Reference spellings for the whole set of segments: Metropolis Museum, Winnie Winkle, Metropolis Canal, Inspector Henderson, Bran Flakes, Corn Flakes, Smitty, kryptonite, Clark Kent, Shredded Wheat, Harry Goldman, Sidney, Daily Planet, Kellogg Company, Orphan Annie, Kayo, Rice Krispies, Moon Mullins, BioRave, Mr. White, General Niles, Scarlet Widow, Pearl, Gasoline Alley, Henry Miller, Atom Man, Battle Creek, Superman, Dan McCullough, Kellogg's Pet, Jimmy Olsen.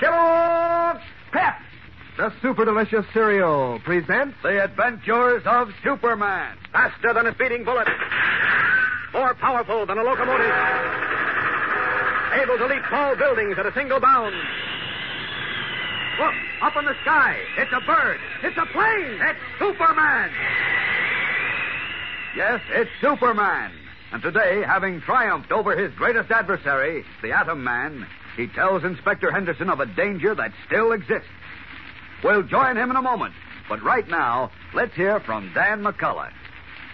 Kellogg's Pep, the super delicious cereal, presents The Adventures of Superman. Faster than a speeding bullet, more powerful than a locomotive, able to leap tall buildings at a single bound. Look, up in the sky, it's a bird, it's a plane, it's Superman. Yes, it's Superman. And today, having triumphed over his greatest adversary, the Atom Man, he tells Inspector Henderson of a danger that still exists. We'll join him in a moment, but right now, let's hear from Dan McCullough.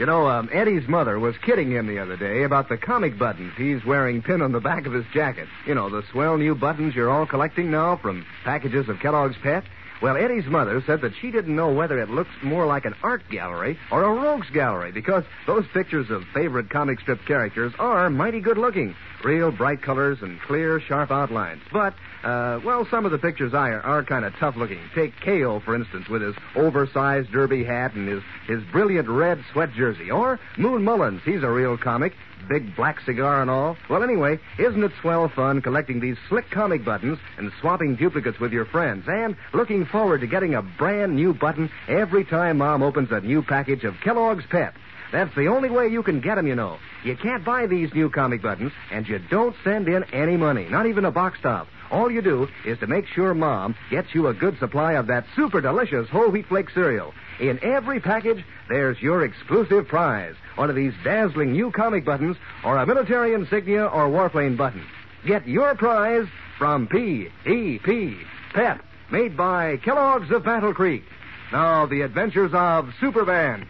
You know, Eddie's mother was kidding him the other day about the comic buttons he's wearing pinned on the back of his jacket. You know, the swell new buttons you're all collecting now from packages of Kellogg's Pet. Well, Eddie's mother said that she didn't know whether it looks more like an art gallery or a rogues gallery because those pictures of favorite comic strip characters are mighty good-looking. Real bright colors and clear, sharp outlines. But, some of the pictures are kind of tough-looking. Take Kayo, for instance, with his oversized derby hat and his brilliant red sweat jersey. Or Moon Mullins, he's a real comic. Big black cigar and all. Well, anyway, isn't it swell fun collecting these slick comic buttons and swapping duplicates with your friends and looking forward to getting a brand new button every time Mom opens a new package of Kellogg's Pep? That's the only way you can get them, you know. You can't buy these new comic buttons, and you don't send in any money, not even a box top. All you do is to make sure Mom gets you a good supply of that super delicious whole wheat flake cereal. In every package, there's your exclusive prize, one of these dazzling new comic buttons or a military insignia or warplane button. Get your prize from P.E.P. Pep, made by Kellogg's of Battle Creek. Now, the adventures of Superman.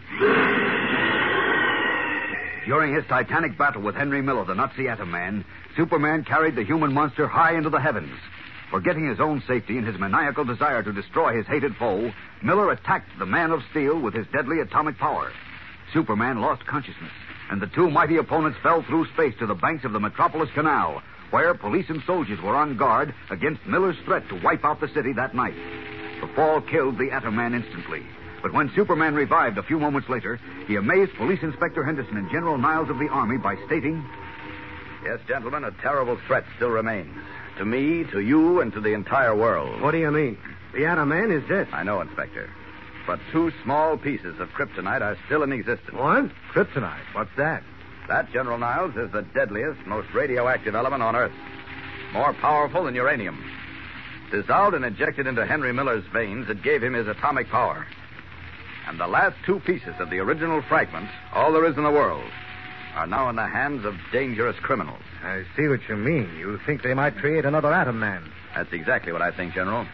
During his titanic battle with Henry Miller, the Nazi Atom Man, Superman carried the human monster high into the heavens. Forgetting his own safety and his maniacal desire to destroy his hated foe, Miller attacked the Man of Steel with his deadly atomic power. Superman lost consciousness, and the two mighty opponents fell through space to the banks of the Metropolis Canal, where police and soldiers were on guard against Miller's threat to wipe out the city that night. The fall killed the Atom Man instantly. But when Superman revived a few moments later, he amazed Police Inspector Henderson and General Niles of the Army by stating, "Yes, gentlemen, a terrible threat still remains. To me, to you, and to the entire world." What do you mean? The Atom Man is dead. I know, Inspector. But two small pieces of kryptonite are still in existence. What? Kryptonite? What's that? That, General Niles, is the deadliest, most radioactive element on Earth. More powerful than uranium. Dissolved and injected into Henry Miller's veins, it gave him his atomic power. And the last two pieces of the original fragment, all there is in the world, are now in the hands of dangerous criminals. I see what you mean. You think they might create another Atom Man. That's exactly what I think, General.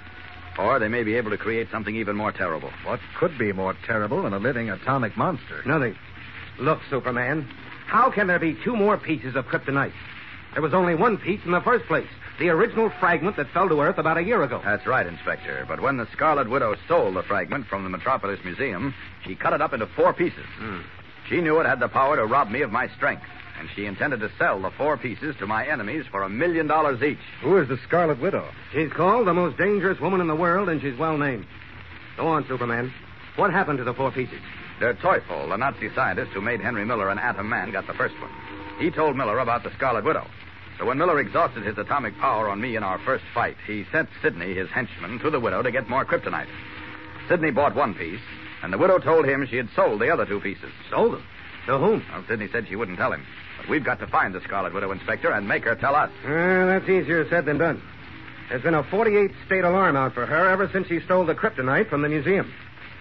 Or they may be able to create something even more terrible. What could be more terrible than a living atomic monster? Nothing. Look, Superman, how can there be two more pieces of kryptonite? There was only one piece in the first place, the original fragment that fell to Earth about a year ago. That's right, Inspector. But when the Scarlet Widow stole the fragment from the Metropolis Museum, she cut it up into four pieces. She knew it had the power to rob me of my strength, and she intended to sell the four pieces to my enemies for $1 million each. Who is the Scarlet Widow? She's called the most dangerous woman in the world, and she's well named. Go on, Superman. What happened to the four pieces? Der Teufel, the Nazi scientist who made Henry Miller an Atom Man, got the first one. He told Miller about the Scarlet Widow. So when Miller exhausted his atomic power on me in our first fight, he sent Sidney, his henchman, to the Widow to get more kryptonite. Sidney bought one piece, and the Widow told him she had sold the other two pieces. Sold them? To whom? Well, Sidney said she wouldn't tell him. But we've got to find the Scarlet Widow, Inspector, and make her tell us. That's easier said than done. There's been a 48-state alarm out for her ever since she stole the kryptonite from the museum.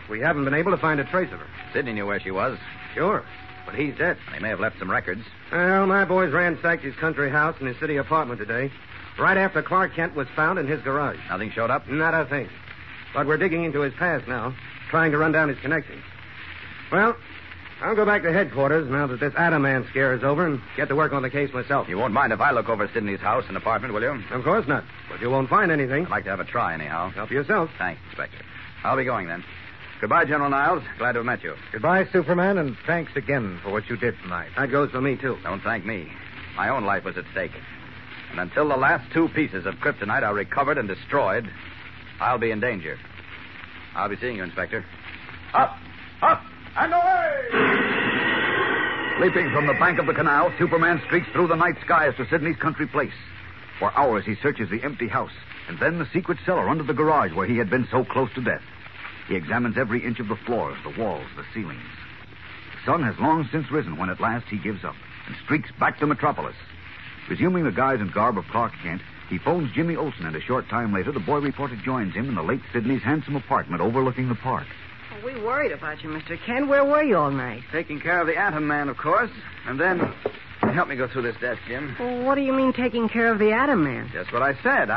We haven't been able to find a trace of her. Sidney knew where she was. Sure. But he's dead. They may have left some records. Well, my boys ransacked his country house and his city apartment today, right after Clark Kent was found in his garage. Nothing showed up? Not a thing. But we're digging into his past now, trying to run down his connections. Well, I'll go back to headquarters now that this Atom Man scare is over and get to work on the case myself. You won't mind if I look over Sidney's house and apartment, will you? Of course not. But you won't find anything. I'd like to have a try, anyhow. Help yourself. Thanks, Inspector. I'll be going, then. Goodbye, General Niles. Glad to have met you. Goodbye, Superman, and thanks again for what you did tonight. That goes for me, too. Don't thank me. My own life was at stake. And until the last two pieces of kryptonite are recovered and destroyed, I'll be in danger. I'll be seeing you, Inspector. Up! Up! And away! Leaping from the bank of the canal, Superman streaks through the night skies to Sidney's country place. For hours, he searches the empty house, and then the secret cellar under the garage where he had been so close to death. He examines every inch of the floors, the walls, the ceilings. The sun has long since risen when at last he gives up and streaks back to Metropolis. Resuming the guise and garb of Clark Kent, he phones Jimmy Olsen, and a short time later, the boy reporter joins him in the late Sidney's handsome apartment overlooking the park. Well, we worried about you, Mr. Kent. Where were you all night? Taking care of the Atom Man, of course. And then, help me go through this desk, Jim. Well, what do you mean, taking care of the Atom Man? That's what I said.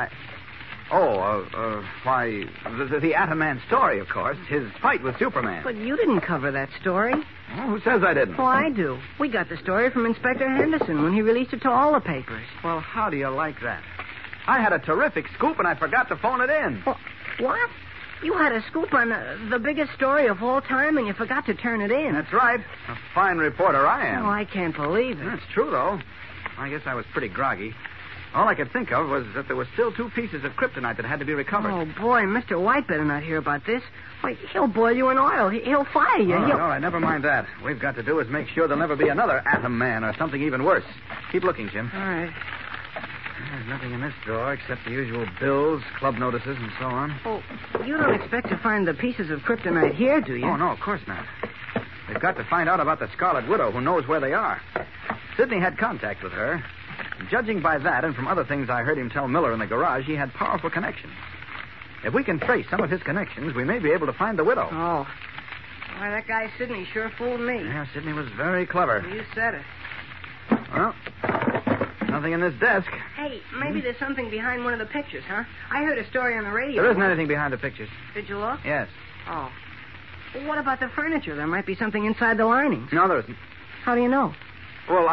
Why, the Atom Man story, of course. His fight with Superman. But you didn't cover that story. Well, who says I didn't? Oh, I do. We got the story from Inspector Henderson when he released it to all the papers. Well, how do you like that? I had a terrific scoop, and I forgot to phone it in. Well, what? You had a scoop on the biggest story of all time, and you forgot to turn it in. That's right. A fine reporter I am. Oh, I can't believe it. That's true, though. I guess I was pretty groggy. All I could think of was that there were still two pieces of kryptonite that had to be recovered. Oh, boy, Mr. White better not hear about this. Why, he'll boil you in oil. He'll fire you. All right, never mind that. What we've got to do is make sure there'll never be another Atom Man or something even worse. Keep looking, Jim. All right. There's nothing in this drawer except the usual bills, club notices, and so on. Oh, you don't expect to find the pieces of kryptonite here, do you? Oh, no, of course not. We've got to find out about the Scarlet Widow, who knows where they are. Sidney had contact with her. Judging by that and from other things I heard him tell Miller in the garage, he had powerful connections. If we can trace some of his connections, we may be able to find the widow. Oh. Why, that guy Sidney sure fooled me. Yeah, Sidney was very clever. You said it. Well, nothing in this desk. Hey, maybe there's something behind one of the pictures, huh? I heard a story on the radio. There isn't anything behind the pictures. Did you look? Yes. Oh. Well, what about the furniture? There might be something inside the linings. No, there isn't. How do you know? Well,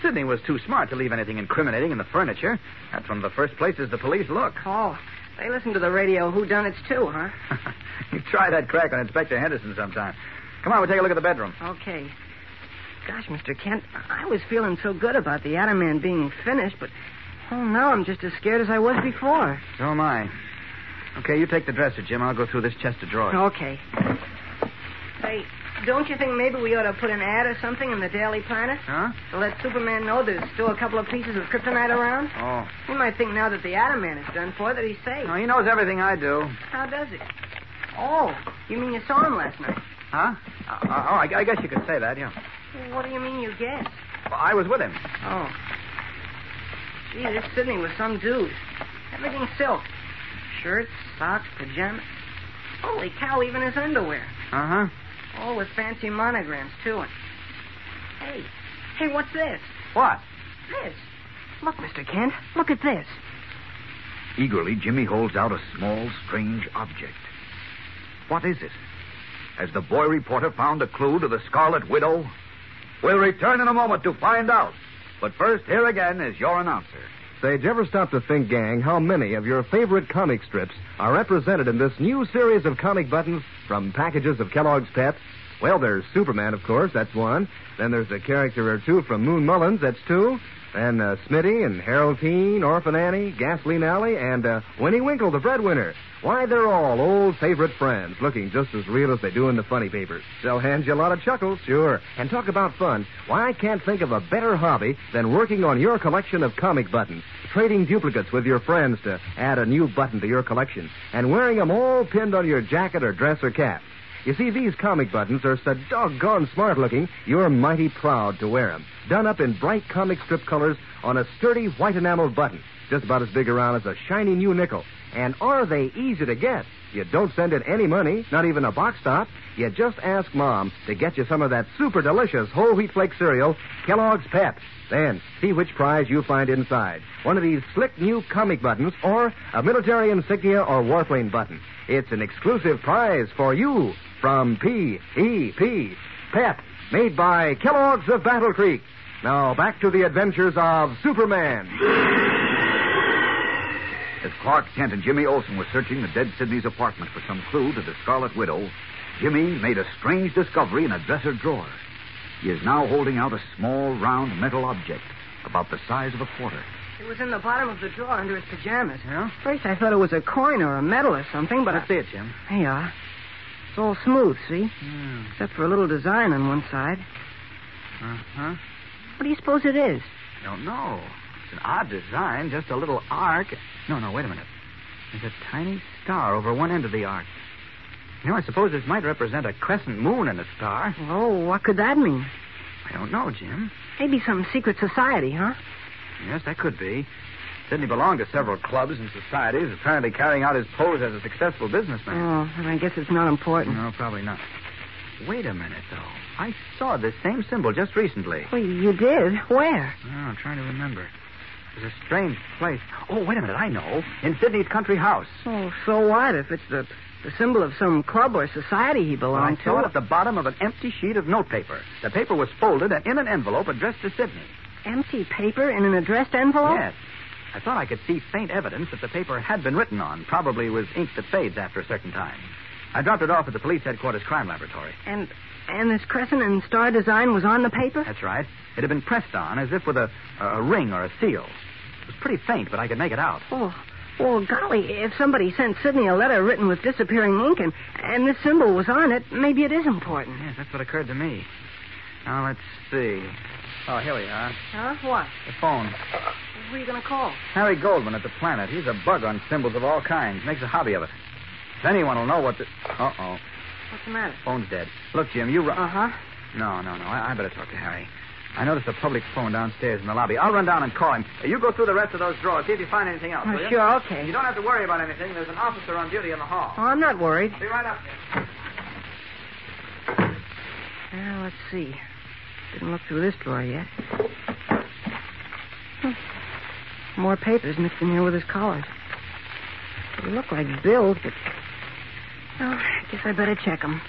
Sidney was too smart to leave anything incriminating in the furniture. That's one of the first places the police look. Oh, they listen to the radio whodunits too, huh? You try that crack on Inspector Henderson sometime. Come on, we'll take a look at the bedroom. Okay. Gosh, Mr. Kent, I was feeling so good about the Atom Man being finished, but now I'm just as scared as I was before. So am I. Okay, you take the dresser, Jim. I'll go through this chest of drawers. Okay. Hey, don't you think maybe we ought to put an ad or something in the Daily Planet? Huh? To let Superman know there's still a couple of pieces of kryptonite around? Oh. He might think now that the Atom Man is done for that he's safe. No, he knows everything I do. How does he? Oh, you mean you saw him last night? Huh? I guess you could say that, yeah. What do you mean you guessed? Well, I was with him. Oh. Gee, this Sidney was some dude. Everything silk. Shirts, socks, pajamas. Holy cow, even his underwear. Uh-huh. All with fancy monograms, too. Hey, what's this? What? This. Look, Mr. Kent, look at this. Eagerly, Jimmy holds out a small, strange object. What is it? Has the boy reporter found a clue to the Scarlet Widow? We'll return in a moment to find out. But first, here again is your announcer. Say, did you ever stop to think, gang, how many of your favorite comic strips are represented in this new series of comic buttons from packages of Kellogg's Pep? Well, there's Superman, of course, that's one. Then there's a character or two from Moon Mullins, that's two. Then Smitty and Harold Teen, Orphan Annie, Gasoline Alley, and Winnie Winkle, the breadwinner. Why, they're all old favorite friends, looking just as real as they do in the funny papers. They'll hand you a lot of chuckles, sure. And talk about fun. Why, I can't think of a better hobby than working on your collection of comic buttons, trading duplicates with your friends to add a new button to your collection, and wearing them all pinned on your jacket or dress or cap. You see, these comic buttons are so doggone smart-looking, you're mighty proud to wear them, done up in bright comic strip colors on a sturdy white enameled button. just about as big around as a shiny new nickel. And are they easy to get? You don't send in any money, not even a box top. You just ask Mom to get you some of that super delicious whole wheat flake cereal, Kellogg's Pep. Then see which prize you find inside. One of these slick new comic buttons or a military insignia or warplane button. It's an exclusive prize for you from P.E.P. Pep, made by Kellogg's of Battle Creek. Now back to the adventures of Superman. As Clark Kent and Jimmy Olsen were searching the dead Sidney's apartment for some clue to the Scarlet Widow, Jimmy made a strange discovery in a dresser drawer. He is now holding out a small, round metal object about the size of a quarter. It was in the bottom of the drawer under his pajamas, huh? First I thought it was a coin or a medal or something, but... That's it, Jim. There you are. It's all smooth, see? Mm. Except for a little design on one side. Uh-huh. What do you suppose it is? I don't know. An odd design, just a little arc. No, wait a minute. There's a tiny star over one end of the arc. You know, I suppose this might represent a crescent moon and a star. Oh, what could that mean? I don't know, Jim. Maybe some secret society, huh? Yes, that could be. Sidney belonged to several clubs and societies, apparently carrying out his pose as a successful businessman. Oh, and I guess it's not important. No, probably not. Wait a minute, though. I saw this same symbol just recently. Well, you did? Where? Oh, I'm trying to remember. It's a strange place. Oh, wait a minute, I know. In Sidney's country house. Oh, so what if it's the symbol of some club or society he belonged to? I saw it at the bottom of an empty sheet of notepaper. The paper was folded and in an envelope addressed to Sidney. Empty paper in an addressed envelope? Yes. I thought I could see faint evidence that the paper had been written on, probably with ink that fades after a certain time. I dropped it off at the police headquarters crime laboratory. And this crescent and star design was on the paper? That's right. It had been pressed on as if with a ring or a seal. It was pretty faint, but I could make it out. Oh, well, golly, if somebody sent Sidney a letter written with disappearing ink and this symbol was on it, maybe it is important. Yes, that's what occurred to me. Now, let's see. Oh, here we are. Huh? What? The phone. Who are you going to call? Harry Goldman at the Planet. He's a bug on symbols of all kinds. Makes a hobby of it. If anyone will know what the... Uh-oh. What's the matter? Phone's dead. Look, Jim, you... Uh-huh. No. I better talk to Harry. I noticed a public phone downstairs in the lobby. I'll run down and call him. You go through the rest of those drawers. See if you find anything else, will you? Sure, okay. You don't have to worry about anything. There's an officer on duty in the hall. Oh, I'm not worried. Be right up here. Now, let's see. Didn't look through this drawer yet. More papers mixed in here with his collars. They look like bills, but... Oh, I guess I better check them.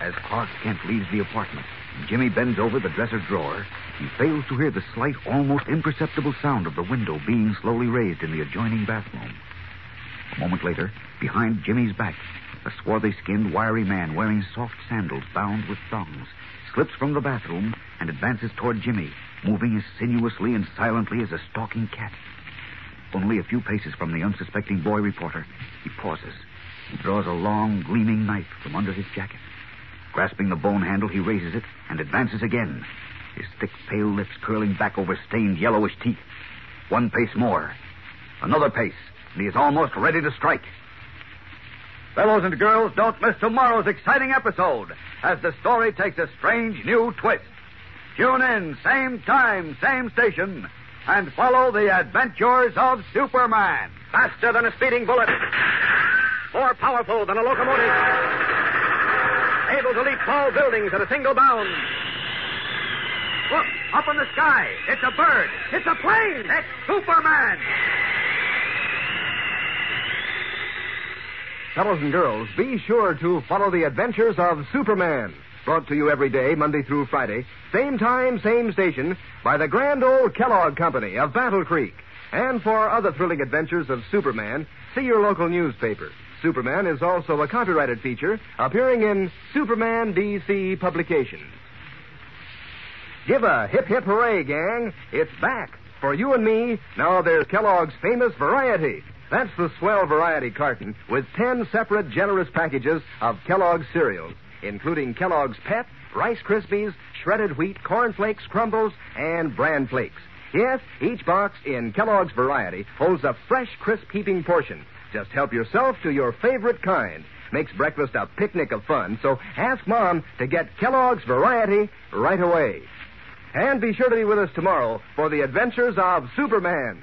As Clark Kent leaves the apartment, Jimmy bends over the dresser drawer. He fails to hear the slight, almost imperceptible sound of the window being slowly raised in the adjoining bathroom. A moment later, behind Jimmy's back, a swarthy-skinned, wiry man wearing soft sandals bound with thongs slips from the bathroom and advances toward Jimmy, moving as sinuously and silently as a stalking cat. Only a few paces from the unsuspecting boy reporter, he pauses. He draws a long, gleaming knife from under his jacket. Grasping the bone handle, he raises it and advances again, his thick, pale lips curling back over stained, yellowish teeth. One pace more. Another pace, and he is almost ready to strike. Fellows and girls, don't miss tomorrow's exciting episode as the story takes a strange new twist. Tune in, same time, same station, and follow the adventures of Superman. Faster than a speeding bullet. More powerful than a locomotive. Able to leap tall buildings at a single bound. Look, up in the sky. It's a bird. It's a plane. It's Superman. Fellows and girls, be sure to follow the adventures of Superman. Brought to you every day, Monday through Friday, same time, same station, by the grand old Kellogg Company of Battle Creek. And for other thrilling adventures of Superman, see your local newspaper. Superman is also a copyrighted feature appearing in Superman DC Publications. Give a hip, hip, hooray, gang. It's back. For you and me, now there's Kellogg's Famous Variety. That's the swell variety carton with 10 separate generous packages of Kellogg's cereals, including Kellogg's Pet, Rice Krispies, Shredded Wheat, Corn Flakes, Crumbles, and Bran Flakes. Yes, each box in Kellogg's Variety holds a fresh, crisp, heaping portion. Just help yourself to your favorite kind. Makes breakfast a picnic of fun, so ask Mom to get Kellogg's Variety right away. And be sure to be with us tomorrow for the adventures of Superman.